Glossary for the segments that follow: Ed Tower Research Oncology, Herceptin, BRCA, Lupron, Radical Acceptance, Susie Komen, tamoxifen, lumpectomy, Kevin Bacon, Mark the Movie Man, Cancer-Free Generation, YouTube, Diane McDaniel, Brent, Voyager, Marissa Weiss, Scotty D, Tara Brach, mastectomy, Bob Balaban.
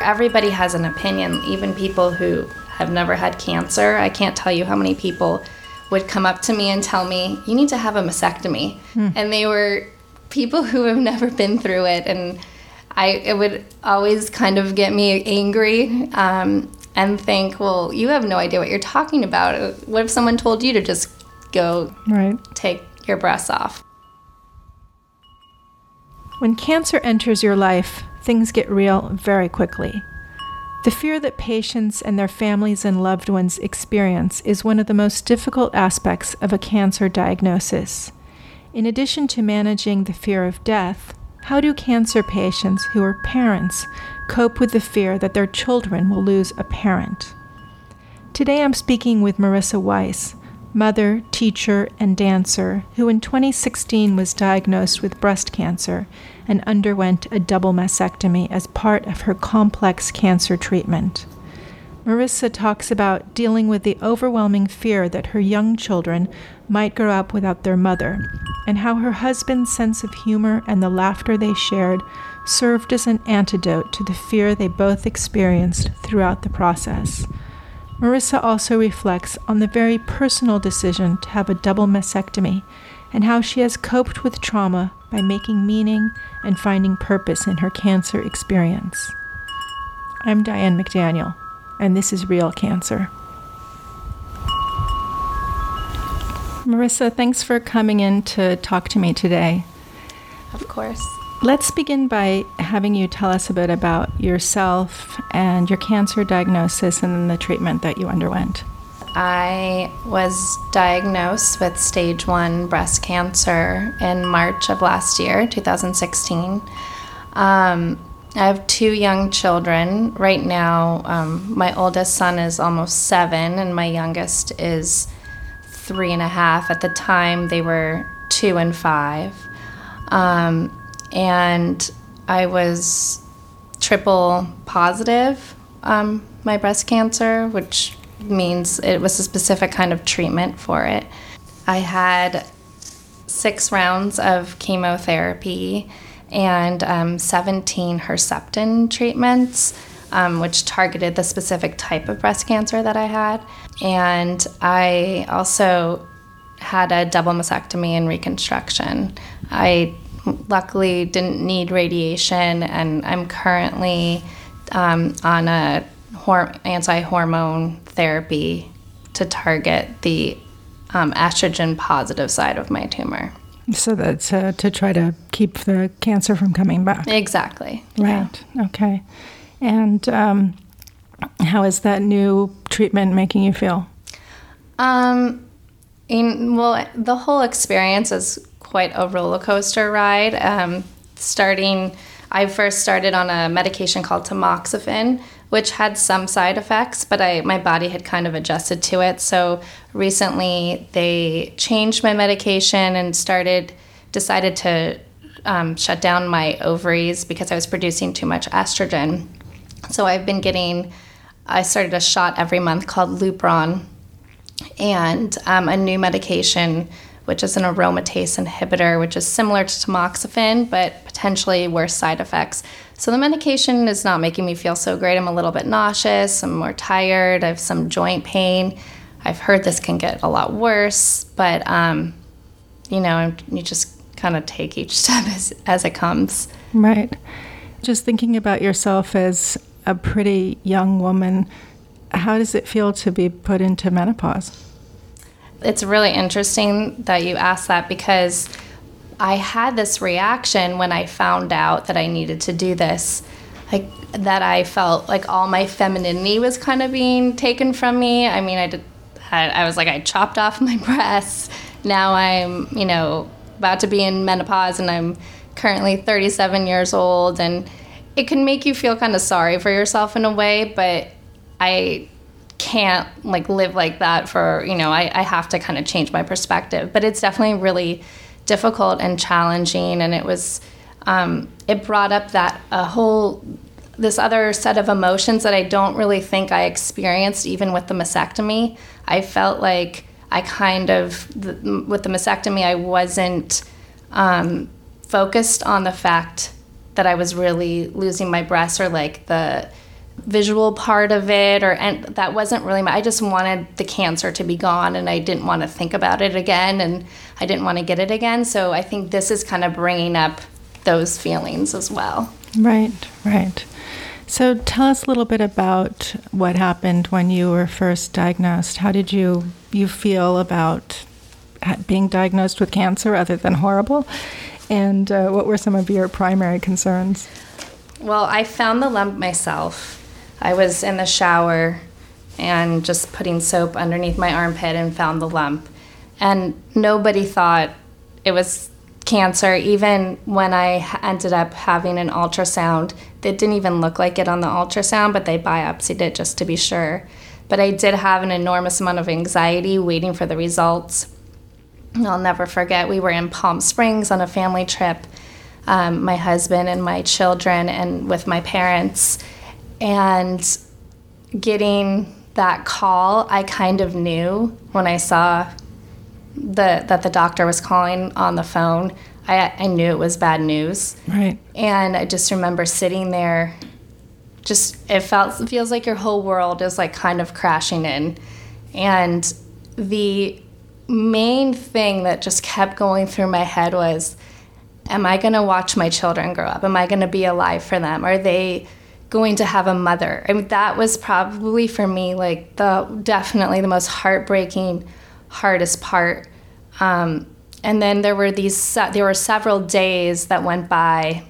Everybody has an opinion, even people who have never had cancer. I can't tell you how many people would come up to me and tell me, you need to have a mastectomy. Mm. And they were people who have never been through it. And it would always kind of get me angry and think, well, you have no idea what you're talking about. What if someone told you to just go take your breasts off? When cancer enters your life, things get real very quickly. The fear that patients and their families and loved ones experience is one of the most difficult aspects of a cancer diagnosis. In addition to managing the fear of death, how do cancer patients who are parents cope with the fear that their children will lose a parent? Today I'm speaking with Marissa Weiss, mother, teacher, and dancer, who in 2016 was diagnosed with breast cancer and underwent a double mastectomy as part of her complex cancer treatment. Marissa talks about dealing with the overwhelming fear that her young children might grow up without their mother, and how her husband's sense of humor and the laughter they shared served as an antidote to the fear they both experienced throughout the process. Marissa also reflects on the very personal decision to have a double mastectomy and how she has coped with trauma by making meaning and finding purpose in her cancer experience. I'm Diane McDaniel, and this is Real Cancer. Marissa, thanks for coming in to talk to me today. Of course. Let's begin by having you tell us a bit about yourself and your cancer diagnosis and the treatment that you underwent. I was diagnosed with stage 1 breast cancer in March of last year, 2016. I have 2 young children. Right now, my oldest son is almost 7, and my youngest is 3.5. At the time, they were 2 and 5. And I was triple positive, my breast cancer, which means it was a specific kind of treatment for it. I had 6 rounds of chemotherapy and 17 Herceptin treatments, which targeted the specific type of breast cancer that I had. And I also had a double mastectomy and reconstruction. I luckily didn't need radiation, and I'm currently on a anti-hormone therapy to target the estrogen positive side of my tumor. So that's to try to keep the cancer from coming back. Exactly. Right. Yeah. Okay. And how is that new treatment making you feel? Well, the whole experience is quite a roller coaster ride. I first started on a medication called tamoxifen, which had some side effects, but my body had kind of adjusted to it. So recently they changed my medication and decided to shut down my ovaries because I was producing too much estrogen. So I started a shot every month called Lupron, and a new medication, which is an aromatase inhibitor, which is similar to tamoxifen, but potentially worse side effects. So the medication is not making me feel so great. I'm a little bit nauseous, I'm more tired, I have some joint pain. I've heard this can get a lot worse, but you just kind of take each step as it comes. Right. Just thinking about yourself as a pretty young woman, how does it feel to be put into menopause? It's really interesting that you asked that, because I had this reaction when I found out that I needed to do this, like that I felt like all my femininity was kind of being taken from me. I mean, I was like, I chopped off my breasts. Now I'm, about to be in menopause, and I'm currently 37 years old, and it can make you feel kind of sorry for yourself in a way, but I can't live like that for, I have to kind of change my perspective. But it's definitely really difficult and challenging, and it was it brought up that this other set of emotions that I don't really think I experienced even with the mastectomy. I felt like with the mastectomy I wasn't focused on the fact that I was really losing my breasts, or like the visual part of it, and that wasn't really I just wanted the cancer to be gone, and I didn't want to think about it again, and I didn't want to get it again. So I think this is kind of bringing up those feelings as well. Right. So tell us a little bit about what happened when you were first diagnosed. How did you feel about being diagnosed with cancer, other than horrible? And what were some of your primary concerns? Well, I found the lump myself. I was in the shower and just putting soap underneath my armpit and found the lump. And nobody thought it was cancer. Even when I ended up having an ultrasound, it didn't even look like it on the ultrasound, but they biopsied it just to be sure. But I did have an enormous amount of anxiety waiting for the results. I'll never forget, we were in Palm Springs on a family trip, my husband and my children, and with my parents. And getting that call, I kind of knew when I saw that the doctor was calling on the phone. I knew it was bad news. Right. And I just remember sitting there, it feels like your whole world is like kind of crashing in. And the main thing that just kept going through my head was, am I going to watch my children grow up? Am I going to be alive for them? Are they going to have a mother? I mean, that was probably for me like definitely the most heartbreaking, hardest part. And then there were several days that went by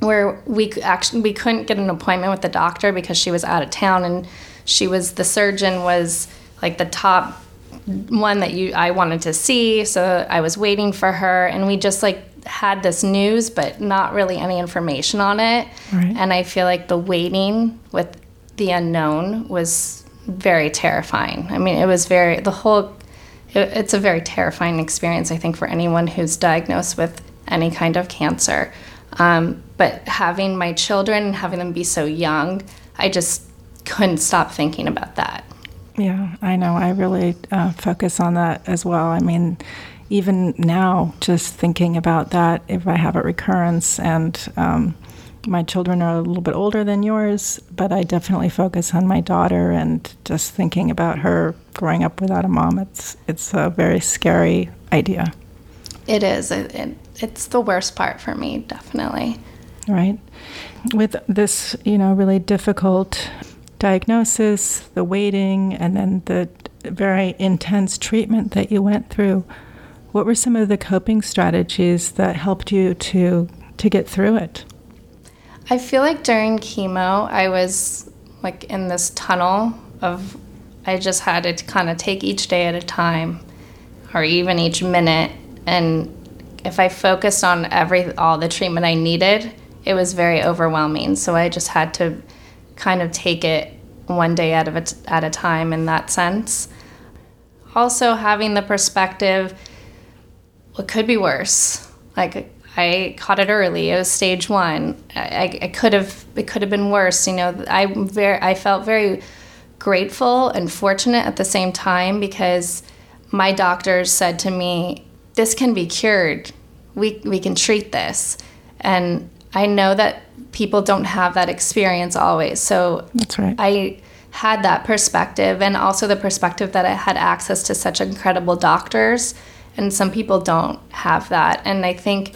where we couldn't get an appointment with the doctor because she was out of town, and the surgeon was like the top one that I wanted to see, so I was waiting for her, and we just like had this news but not really any information on it. Right. And I feel like the waiting with the unknown was very terrifying. I mean, it was it's a very terrifying experience, I think, for anyone who's diagnosed with any kind of cancer. But having my children and having them be so young, I just couldn't stop thinking about that. Yeah, I know. I really focus on that as well. I mean, even now, just thinking about that, if I have a recurrence, and my children are a little bit older than yours, but I definitely focus on my daughter, and just thinking about her growing up without a mom, it's a very scary idea. It is. It's the worst part for me, definitely. Right. With this, really difficult diagnosis, the waiting, and then the very intense treatment that you went through, what were some of the coping strategies that helped you to get through it? I feel like during chemo, I was like in this tunnel of, I just had to kind of take each day at a time, or even each minute. And if I focused on all the treatment I needed, it was very overwhelming. So I just had to kind of take it one day at a time in that sense. Also having the perspective, it could be worse. Like, I caught it early. It was stage 1. It could have been worse. I felt very grateful and fortunate at the same time, because my doctors said to me, "This can be cured. We can treat this." And I know that people don't have that experience always. So that's right. I had that perspective, and also the perspective that I had access to such incredible doctors, and some people don't have that. And I think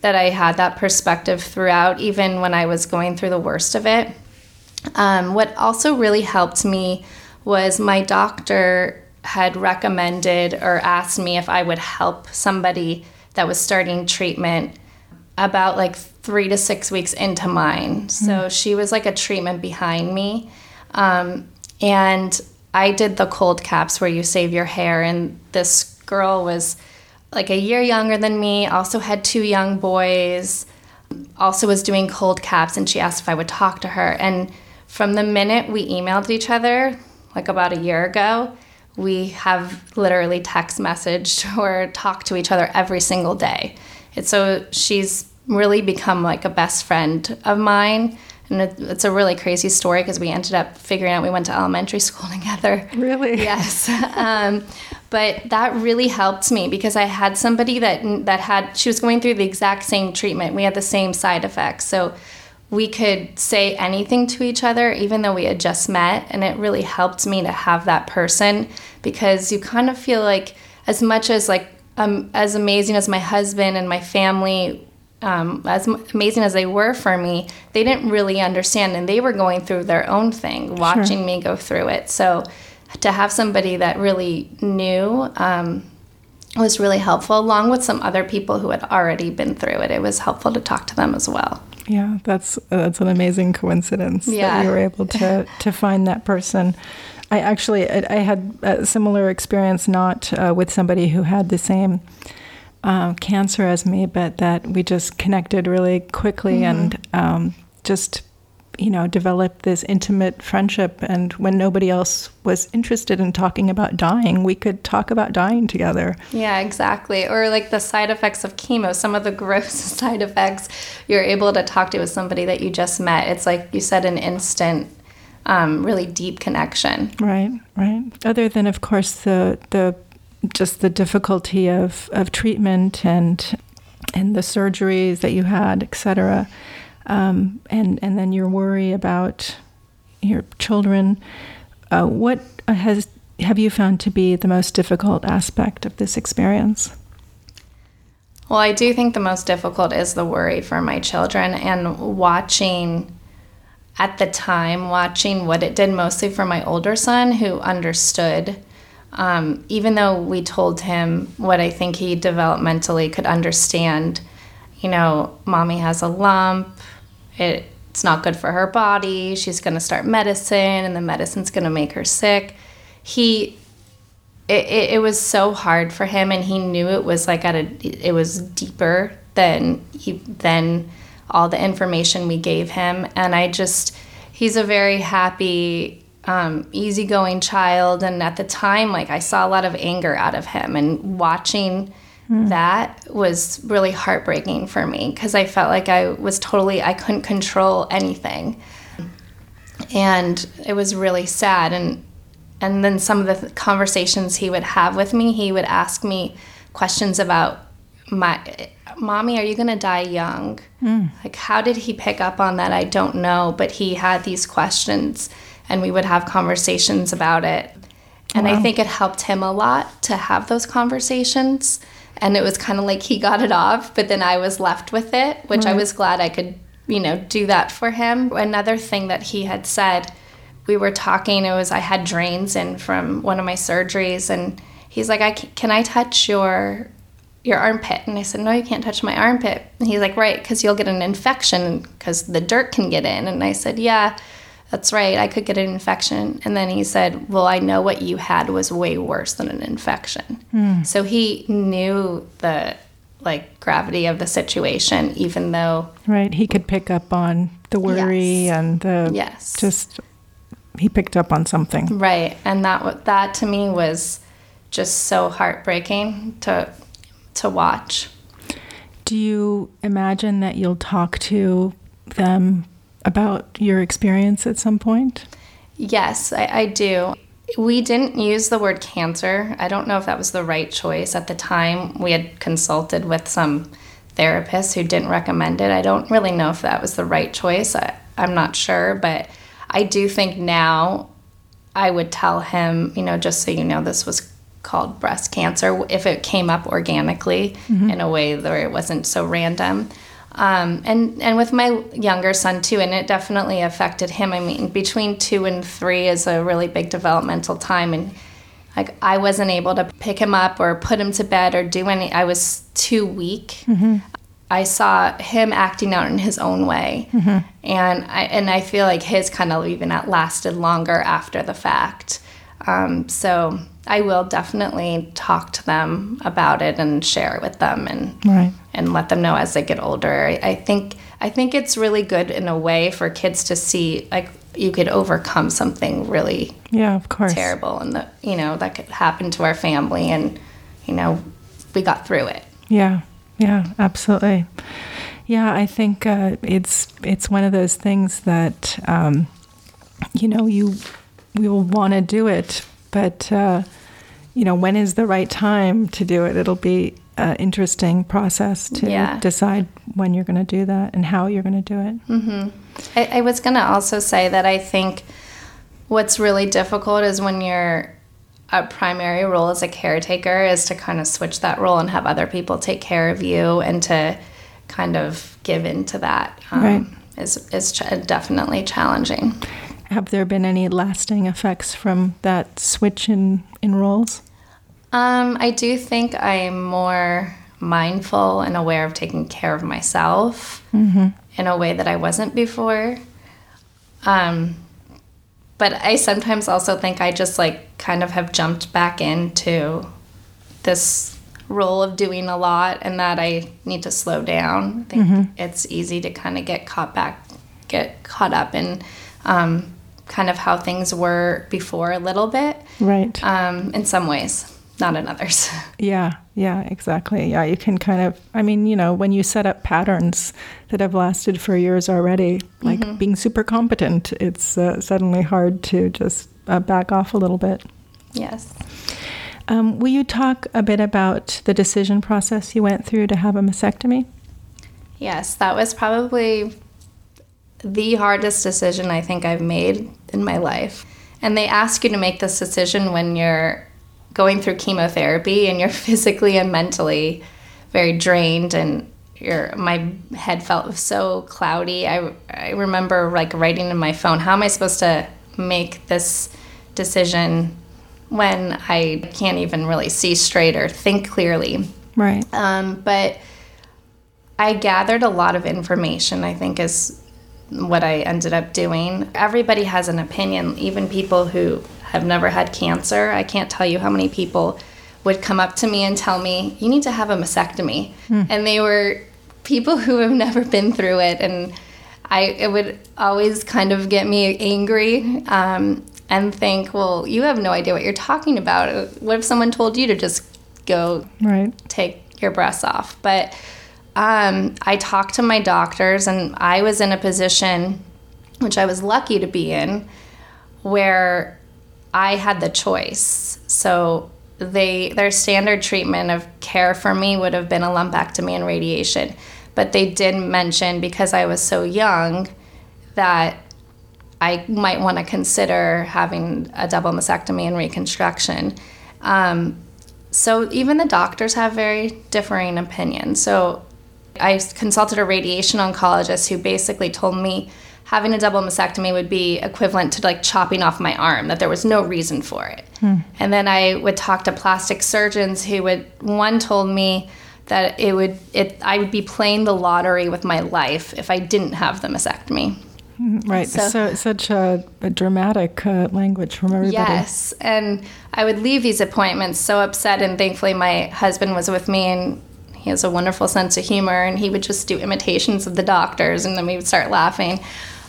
that I had that perspective throughout, even when I was going through the worst of it. What also really helped me was my doctor had recommended or asked me if I would help somebody that was starting treatment about like 3 to 6 weeks into mine. Mm-hmm. So she was like a treatment behind me. And I did the cold caps where you save your hair, and this girl was like a year younger than me, also had 2 young boys, also was doing cold caps, and she asked if I would talk to her. And from the minute we emailed each other, like about a year ago, we have literally text messaged or talked to each other every single day. And so she's really become like a best friend of mine. And it's a really crazy story, because we ended up figuring out we went to elementary school together. Really? Yes. But that really helped me, because I had somebody that she was going through the exact same treatment. We had the same side effects. So we could say anything to each other, even though we had just met. And it really helped me to have that person, because you kind of feel like, as much as like, as amazing as my husband and my family, as amazing as they were for me, they didn't really understand, and they were going through their own thing, watching me go through it. So to have somebody that really knew, was really helpful, along with some other people who had already been through it. It was helpful to talk to them as well. Yeah, that's an amazing coincidence that you were able to find that person. I actually, I had a similar experience, not with somebody who had the same cancer as me, but that we just connected really quickly and just, you know, developed this intimate friendship. And when nobody else was interested in talking about dying, we could talk about dying together. Yeah, exactly. Or like the side effects of chemo, some of the gross side effects, you're able to talk to with somebody that you just met. It's like you said, an instant, really deep connection. Right. Other than, of course, the just the difficulty of treatment and the surgeries that you had, et cetera. And then your worry about your children. What have you found to be the most difficult aspect of this experience? Well, I do think the most difficult is the worry for my children, and watching what it did, mostly for my older son, who understood. Even though we told him what I think he developmentally could understand, you know, mommy has a lump, it's not good for her body, she's going to start medicine, and the medicine's going to make her sick. It was so hard for him, and he knew it was like it was deeper than all the information we gave him. And he's a very happy, easygoing child, and at the time, like, I saw a lot of anger out of him, and watching that was really heartbreaking for me, because I felt like I couldn't control anything, and it was really sad. And then some of the conversations he would have with me, he would ask me questions about mommy, are you gonna die young? Like, how did he pick up on that? I don't know, but he had these questions, and we would have conversations about it. And I think it helped him a lot to have those conversations. And it was kind of like he got it off, but then I was left with it, which I was glad I could, you know, do that for him. Another thing that he had said, we were talking, I had drains in from one of my surgeries, and he's like, can I touch your armpit? And I said, no, you can't touch my armpit. And he's like, right, because you'll get an infection, because the dirt can get in. And I said, yeah, that's right, I could get an infection. And then he said, well, I know what you had was way worse than an infection. So he knew the gravity of the situation, even though... Right, he could pick up on the worry and the... Yes. Just, he picked up on something. Right, and that to me was just so heartbreaking to watch. Do you imagine that you'll talk to them about your experience at some point? Yes, I do. We didn't use the word cancer. I don't know if that was the right choice at the time. We had consulted with some therapists who didn't recommend it. I don't really know if that was the right choice. I'm not sure, but I do think now I would tell him, you know, just so you know, this was called breast cancer, if it came up organically in a way where it wasn't so random. And with my younger son too, and it definitely affected him. I mean, between 2 and 3 is a really big developmental time, and like, I wasn't able to pick him up or put him to bed or do any. I was too weak. I saw him acting out in his own way, and I feel like his kind of even lasted longer after the fact. So I will definitely talk to them about it and share it with them, and and let them know as they get older. I think it's really good in a way for kids to see, like, you could overcome something really of course terrible, and that could happen to our family, and we got through it. Absolutely. I think it's one of those things that we will want to do it, but when is the right time to do it? It'll be interesting process to decide when you're going to do that and how you're going to do it. Mm-hmm. I was going to also say that I think what's really difficult is when your primary role as a caretaker is to kind of switch that role and have other people take care of you and to kind of give into that. Right. Is definitely challenging. Have there been any lasting effects from that switch in roles? I do think I'm more mindful and aware of taking care of myself mm-hmm. in a way that I wasn't before. But I sometimes also think I just like kind of have jumped back into this role of doing a lot and that I need to slow down. I think mm-hmm. it's easy to kind of get caught up in kind of how things were before a little bit. Right. In some ways, not in others. Yeah, exactly. Yeah, you can kind of, I mean, you know, when you set up patterns that have lasted for years already, like mm-hmm. being super competent, it's suddenly hard to just back off a little bit. Yes. Will you talk a bit about the decision process you went through to have a mastectomy? Yes, that was probably the hardest decision I think I've made in my life. And they ask you to make this decision when you're going through chemotherapy and you're physically and mentally very drained, and my head felt so cloudy. I remember like writing in my phone, how am I supposed to make this decision when I can't even really see straight or think clearly? Right. But I gathered a lot of information, I think, is what I ended up doing. Everybody has an opinion, even people who have never had cancer. I can't tell you how many people would come up to me and tell me, you need to have a mastectomy. Mm. And they were people who have never been through it. And it would always kind of get me angry. And think, well, you have no idea what you're talking about. What if someone told you to just go take your breasts off? But I talked to my doctors, and I was in a position, which I was lucky to be in, where I had the choice. So their standard treatment of care for me would have been a lumpectomy and radiation. But they did mention, because I was so young, that I might want to consider having a double mastectomy and reconstruction. So even the doctors have very differing opinions. So I consulted a radiation oncologist who basically told me having a double mastectomy would be equivalent to like chopping off my arm, that there was no reason for it. Hmm. And then I would talk to plastic surgeons who told me that I would be playing the lottery with my life if I didn't have the mastectomy. Right. So such a dramatic language from everybody. Yes. And I would leave these appointments so upset. And thankfully, my husband was with me, and he has a wonderful sense of humor. And he would just do imitations of the doctors, and then we would start laughing.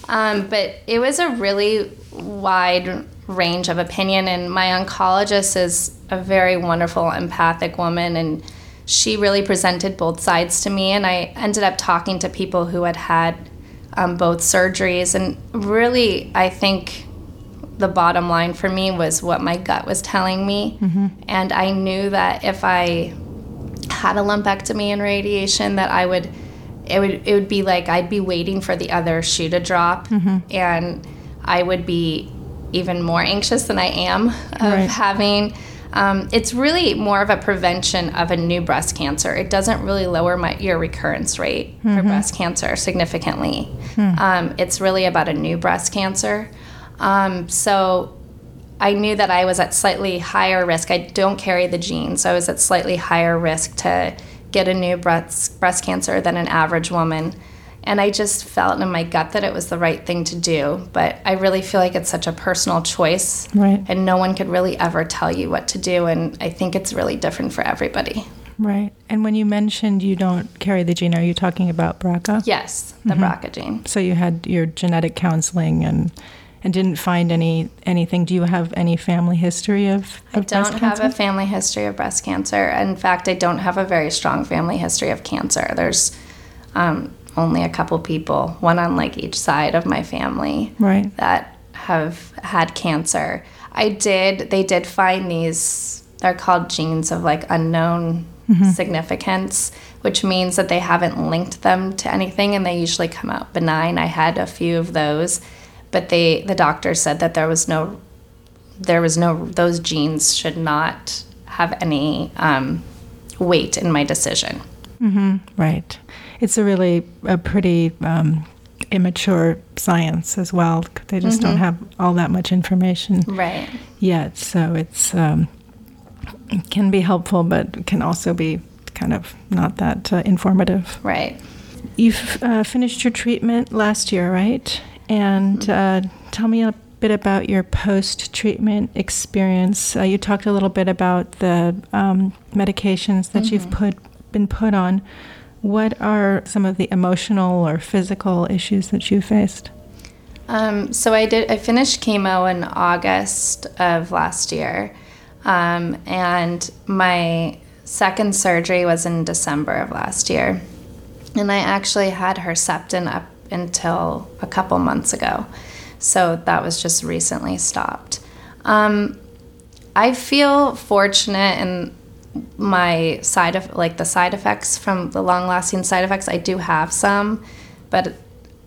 But it was a really wide range of opinion. And my oncologist is a very wonderful, empathic woman. And she really presented both sides to me. And I ended up talking to people who had had both surgeries, and really I think the bottom line for me was what my gut was telling me. Mm-hmm. And I knew that if I had a lumpectomy and radiation, that it would be like I'd be waiting for the other shoe to drop. Mm-hmm. And I would be even more anxious than I am of having it's really more of a prevention of a new breast cancer. It doesn't really lower your recurrence rate mm-hmm. for breast cancer significantly. Mm. It's really about a new breast cancer. So I knew that I was at slightly higher risk. I don't carry the gene, so I was at slightly higher risk to get a new breast cancer than an average woman. And I just felt in my gut that it was the right thing to do. But I really feel like it's such a personal choice. Right. And no one could really ever tell you what to do. And I think it's really different for everybody. Right. And when you mentioned you don't carry the gene, are you talking about BRCA? Yes, the mm-hmm. BRCA gene. So you had your genetic counseling and didn't find anything. Do you have any family history of breast cancer? I don't have a family history of breast cancer. In fact, I don't have a very strong family history of cancer. There's only a couple people, one on like each side of my family, that have had cancer. They did find these, they're called genes of like unknown significance, which means that they haven't linked them to anything, and they usually come out benign. I had a few of those, but the doctor said that those genes should not have any weight in my decision. Mm-hmm. Right. It's a pretty immature science as well. They just don't have all that much information yet. So it's it can be helpful, but can also be kind of not that informative. Right. You've finished your treatment last year, right? And tell me a bit about your post-treatment experience. You talked a little bit about the medications that you've been put on. What are some of the emotional or physical issues that you faced? So I finished chemo in August of last year, and my second surgery was in December of last year, and I actually had Herceptin up until a couple months ago, so that was just recently stopped. I feel fortunate in my the side effects from the long-lasting side effects. I do have some, but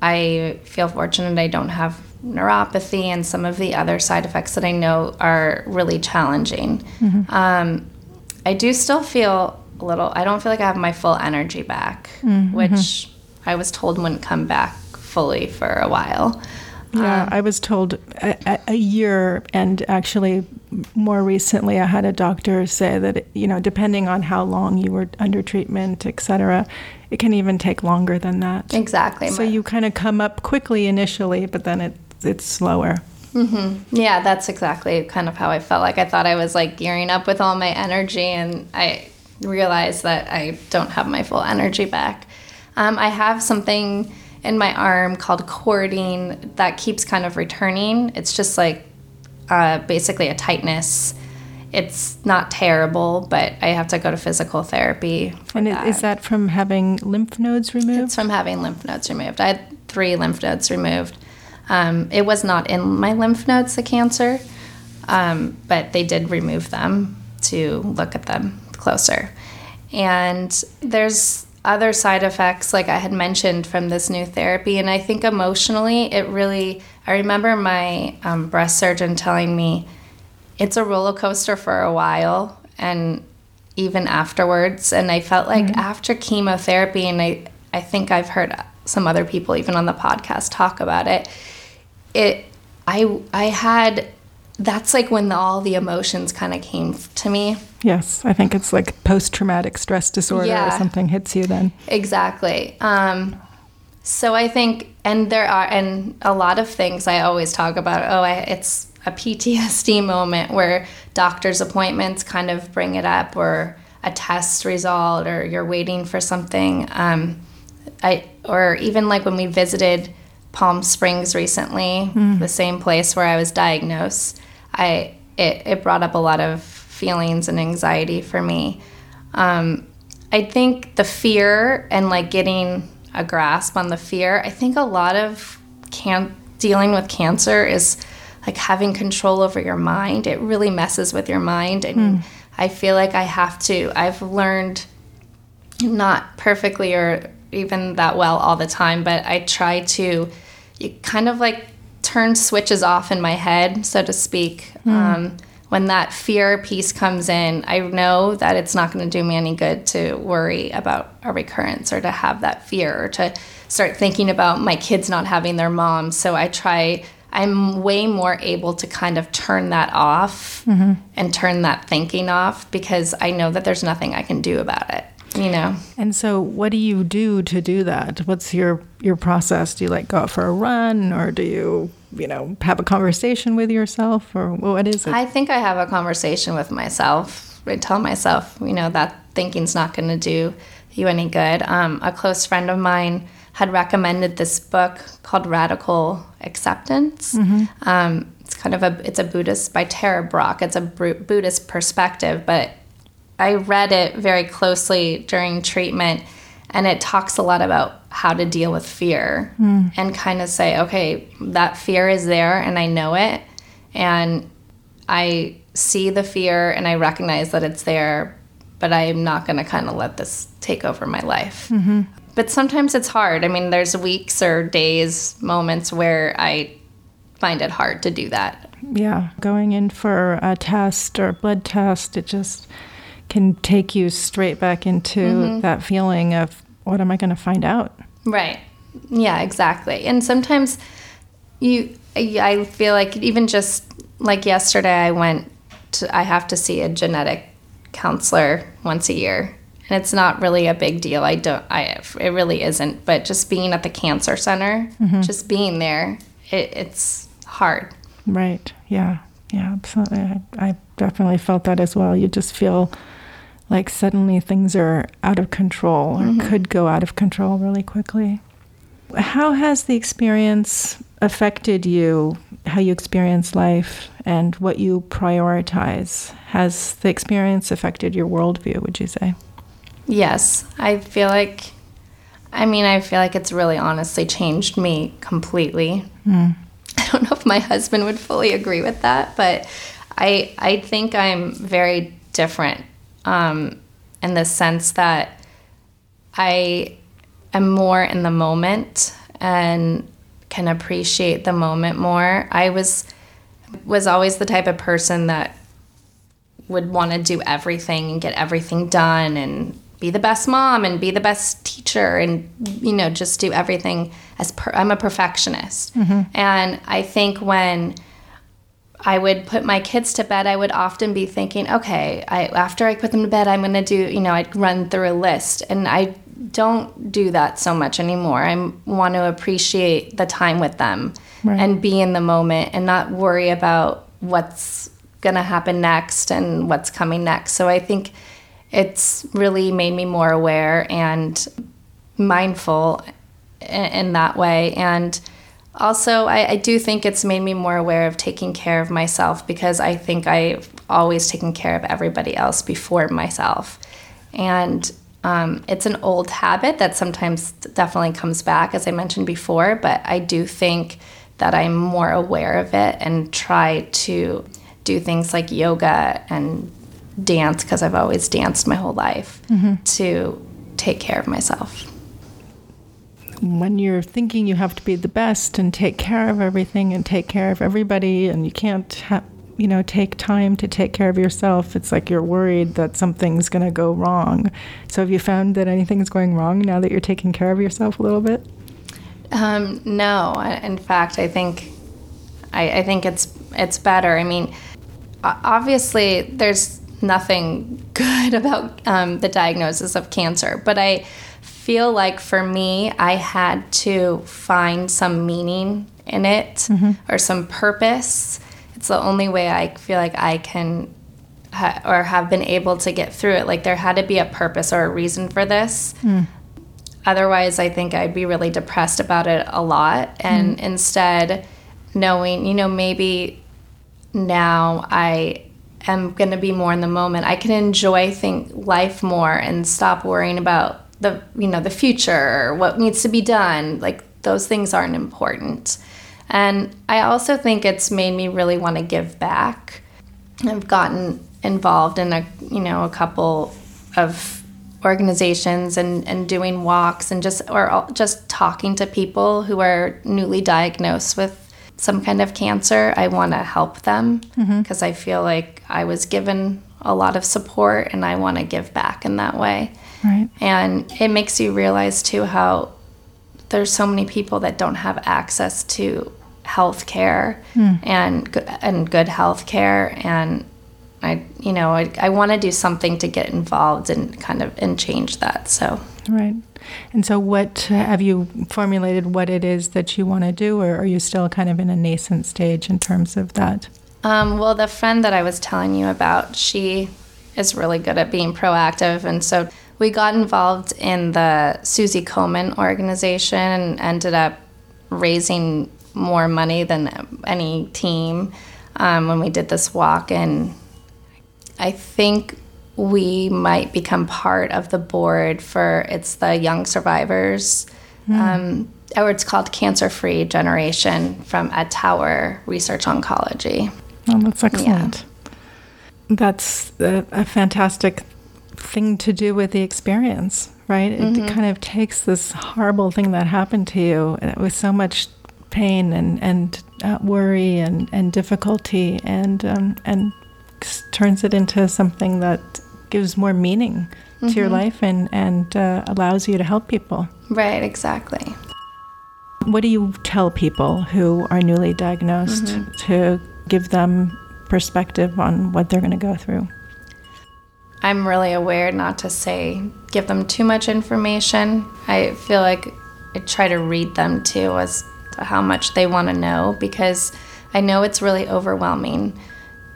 I feel fortunate I don't have neuropathy and some of the other side effects that I know are really challenging. I do still feel a little, I don't feel like I have my full energy back, which I was told wouldn't come back fully for a while. Yeah, I was told a year, and actually more recently I had a doctor say that, depending on how long you were under treatment, et cetera, it can even take longer than that. Exactly. So you kind of come up quickly initially, but then it's slower. Mm-hmm. Yeah, that's exactly kind of how I felt. Like I thought I was gearing up with all my energy, and I realized that I don't have my full energy back. I have something in my arm called cording that keeps kind of returning. It's just basically a tightness. It's not terrible, but I have to go to physical therapy for that. And is that from having lymph nodes removed? It's from having lymph nodes removed. I had 3 lymph nodes removed. It was not in my lymph nodes, the cancer, but they did remove them to look at them closer. And there's other side effects, like I had mentioned, from this new therapy. And I think emotionally, I remember my breast surgeon telling me it's a roller coaster for a while and even afterwards. And I felt like after chemotherapy, and I think I've heard some other people even on the podcast talk about it, that's when all the emotions kind of came to me. Yes, I think it's post-traumatic stress disorder or something hits you then. Exactly. So I think, and a lot of things I always talk about, it's a PTSD moment where doctor's appointments kind of bring it up, or a test result, or you're waiting for something. Or even when we visited Palm Springs recently, the same place where I was diagnosed, it brought up a lot of feelings and anxiety for me. I think the fear and getting a grasp on the fear, I think a lot of dealing with cancer is having control over your mind. It really messes with your mind. And I feel like I've learned, not perfectly or even that well all the time, but I try to kind of turn switches off in my head, so to speak. When that fear piece comes in, I know that it's not going to do me any good to worry about a recurrence or to have that fear or to start thinking about my kids not having their mom. So I'm way more able to kind of turn that off and turn that thinking off, because I know that there's nothing I can do about it. And so what do you do to do that? What's your process? Do you go out for a run, or do you, have a conversation with yourself, or what is it? I think I have a conversation with myself. I tell myself, that thinking's not going to do you any good. A close friend of mine had recommended this book called Radical Acceptance. It's it's a Buddhist, by Tara Brach. It's a Buddhist perspective, but I read it very closely during treatment, and it talks a lot about how to deal with fear and kind of say, okay, that fear is there and I know it, and I see the fear and I recognize that it's there, but I'm not going to kind of let this take over my life. Mm-hmm. But sometimes it's hard. I mean, there's weeks or days, moments where I find it hard to do that. Yeah, going in for a test or a blood test, it just can take you straight back into mm-hmm. that feeling of, what am I going to find out? Right. Yeah, exactly. And sometimes I feel like even just like yesterday, I have to see a genetic counselor once a year. And it's not really a big deal. It really isn't. But just being at the cancer center, mm-hmm. just being there, it's hard. Right. Yeah. Yeah, absolutely. I definitely felt that as well. You just feel like suddenly things are out of control or mm-hmm. could go out of control really quickly. How has the experience affected you, how you experience life and what you prioritize? Has the experience affected your worldview, would you say? Yes, I feel like it's really honestly changed me completely. Mm. I don't know if my husband would fully agree with that, but I think I'm very different in the sense that I am more in the moment and can appreciate the moment more. I was always the type of person that would want to do everything and get everything done and be the best mom and be the best teacher and, you know, just do everything I'm a perfectionist. Mm-hmm. And I think when I would put my kids to bed, I would often be thinking, okay, after I put them to bed, I'm going to do, you know, I'd run through a list. And I don't do that so much anymore. I want to appreciate the time with them right. and be in the moment and not worry about what's going to happen next and what's coming next. So I think it's really made me more aware and mindful in that way. And also, I do think it's made me more aware of taking care of myself, because I think I've always taken care of everybody else before myself. And it's an old habit that sometimes definitely comes back, as I mentioned before, but I do think that I'm more aware of it and try to do things like yoga and dance, because I've always danced my whole life, mm-hmm. to take care of myself. When you're thinking you have to be the best and take care of everything and take care of everybody, and you can't take time to take care of yourself, it's like you're worried that something's going to go wrong. So have you found that anything's going wrong now that you're taking care of yourself a little bit? No. In fact, I think it's better. I mean, obviously, there's nothing good about the diagnosis of cancer, but I feel like for me, I had to find some meaning in it, mm-hmm. or some purpose. It's the only way I feel like I can or have been able to get through it. Like, there had to be a purpose or a reason for this. Mm. Otherwise, I think I'd be really depressed about it a lot. And instead, knowing, maybe now I am going to be more in the moment. I can enjoy life more and stop worrying about the future or what needs to be done. Like, those things aren't important. And I also think it's made me really want to give back. I've gotten involved in a couple of organizations and doing walks and just talking to people who are newly diagnosed with some kind of cancer. I want to help them, because mm-hmm. I feel like I was given a lot of support and I want to give back in that way. Right. And it makes you realize too how there's so many people that don't have access to health care and good health care. And I want to do something to get involved and kind of change that. So right. And so what have you formulated what it is that you want to do, or are you still kind of in a nascent stage in terms of that? Well, the friend that I was telling you about, she is really good at being proactive. And so we got involved in the Susie Komen organization and ended up raising more money than any team when we did this walk. And I think we might become part of the board for, it's the Young Survivors, or it's called Cancer-Free Generation from Ed Tower Research Oncology. Oh, that's excellent. Yeah. That's a fantastic thing to do with the experience, right? Mm-hmm. It kind of takes this horrible thing that happened to you with so much pain and worry and difficulty and turns it into something that gives more meaning to your life and allows you to help people. Right, exactly. What do you tell people who are newly diagnosed to give them perspective on what they're going to go through? I'm really aware not to say, give them too much information. I feel like I try to read them too as to how much they want to know, because I know it's really overwhelming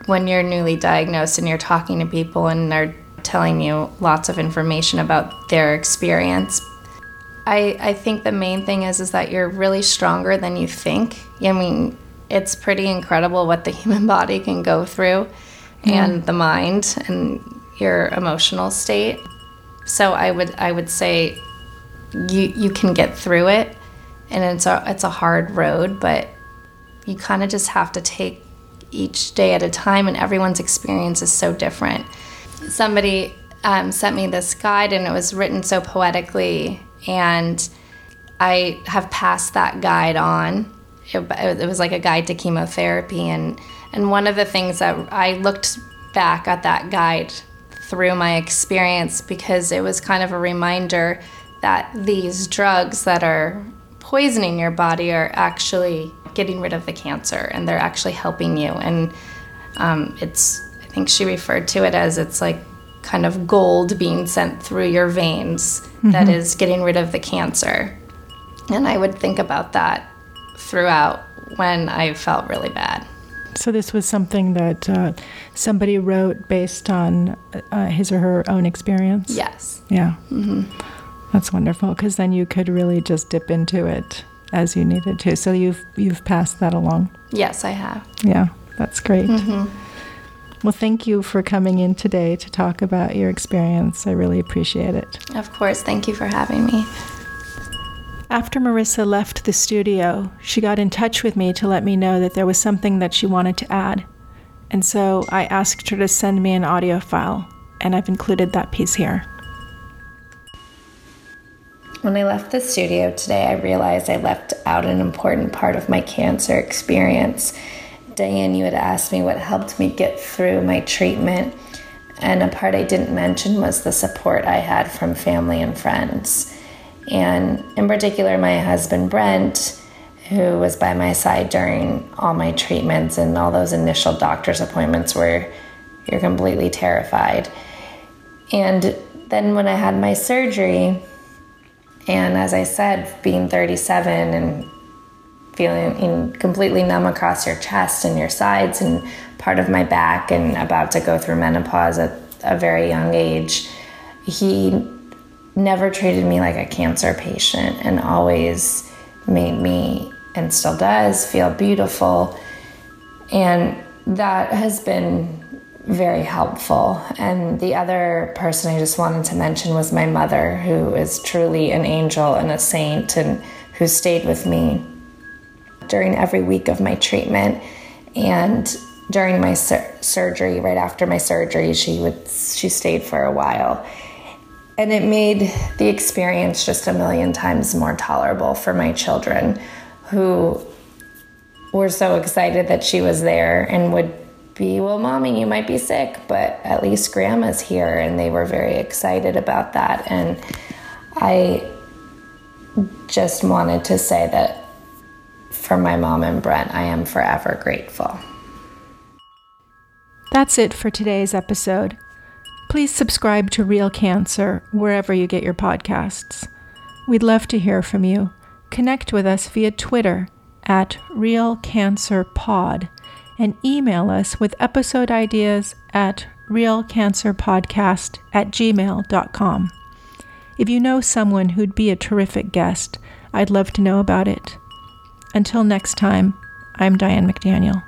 when you're newly diagnosed and you're talking to people and they're telling you lots of information about their experience. I think the main thing is that you're really stronger than you think. I mean, it's pretty incredible what the human body can go through and the mind and your emotional state. So I would say you can get through it, and it's a hard road, but you kind of just have to take each day at a time, and everyone's experience is so different. Somebody sent me this guide, and it was written so poetically, and I have passed that guide on. It was like a guide to chemotherapy, and one of the things that I looked back at that guide through my experience, because it was kind of a reminder that these drugs that are poisoning your body are actually getting rid of the cancer, and they're actually helping you. And I think she referred to it as it's like kind of gold being sent through your veins that is getting rid of the cancer. And I would think about that throughout when I felt really bad. So this was something that somebody wrote based on his or her own experience? Yes. Yeah. Mm-hmm. That's wonderful, because then you could really just dip into it as you needed to. So you've passed that along? Yes, I have. Yeah, that's great. Mm-hmm. Well, thank you for coming in today to talk about your experience. I really appreciate it. Of course. Thank you for having me. After Marissa left the studio, she got in touch with me to let me know that there was something that she wanted to add. And so I asked her to send me an audio file, and I've included that piece here. When I left the studio today, I realized I left out an important part of my cancer experience. Diane, you had asked me what helped me get through my treatment, and a part I didn't mention was the support I had from family and friends. And in particular, my husband, Brent, who was by my side during all my treatments and all those initial doctor's appointments where you're completely terrified. And then when I had my surgery, and as I said, being 37 and feeling completely numb across your chest and your sides and part of my back, and about to go through menopause at a very young age, he never treated me like a cancer patient and always made me, and still does, feel beautiful. And that has been very helpful. And the other person I just wanted to mention was my mother, who is truly an angel and a saint, and who stayed with me during every week of my treatment. And during my surgery, right after my surgery, she stayed for a while. And it made the experience just a million times more tolerable for my children, who were so excited that she was there and would be, well, Mommy, you might be sick, but at least Grandma's here. And they were very excited about that. And I just wanted to say that for my mom and Brent, I am forever grateful. That's it for today's episode. Please subscribe to Real Cancer wherever you get your podcasts. We'd love to hear from you. Connect with us via Twitter at RealCancerPod, and email us with episode ideas at realcancerpodcast@gmail.com. If you know someone who'd be a terrific guest, I'd love to know about it. Until next time, I'm Diane McDaniel.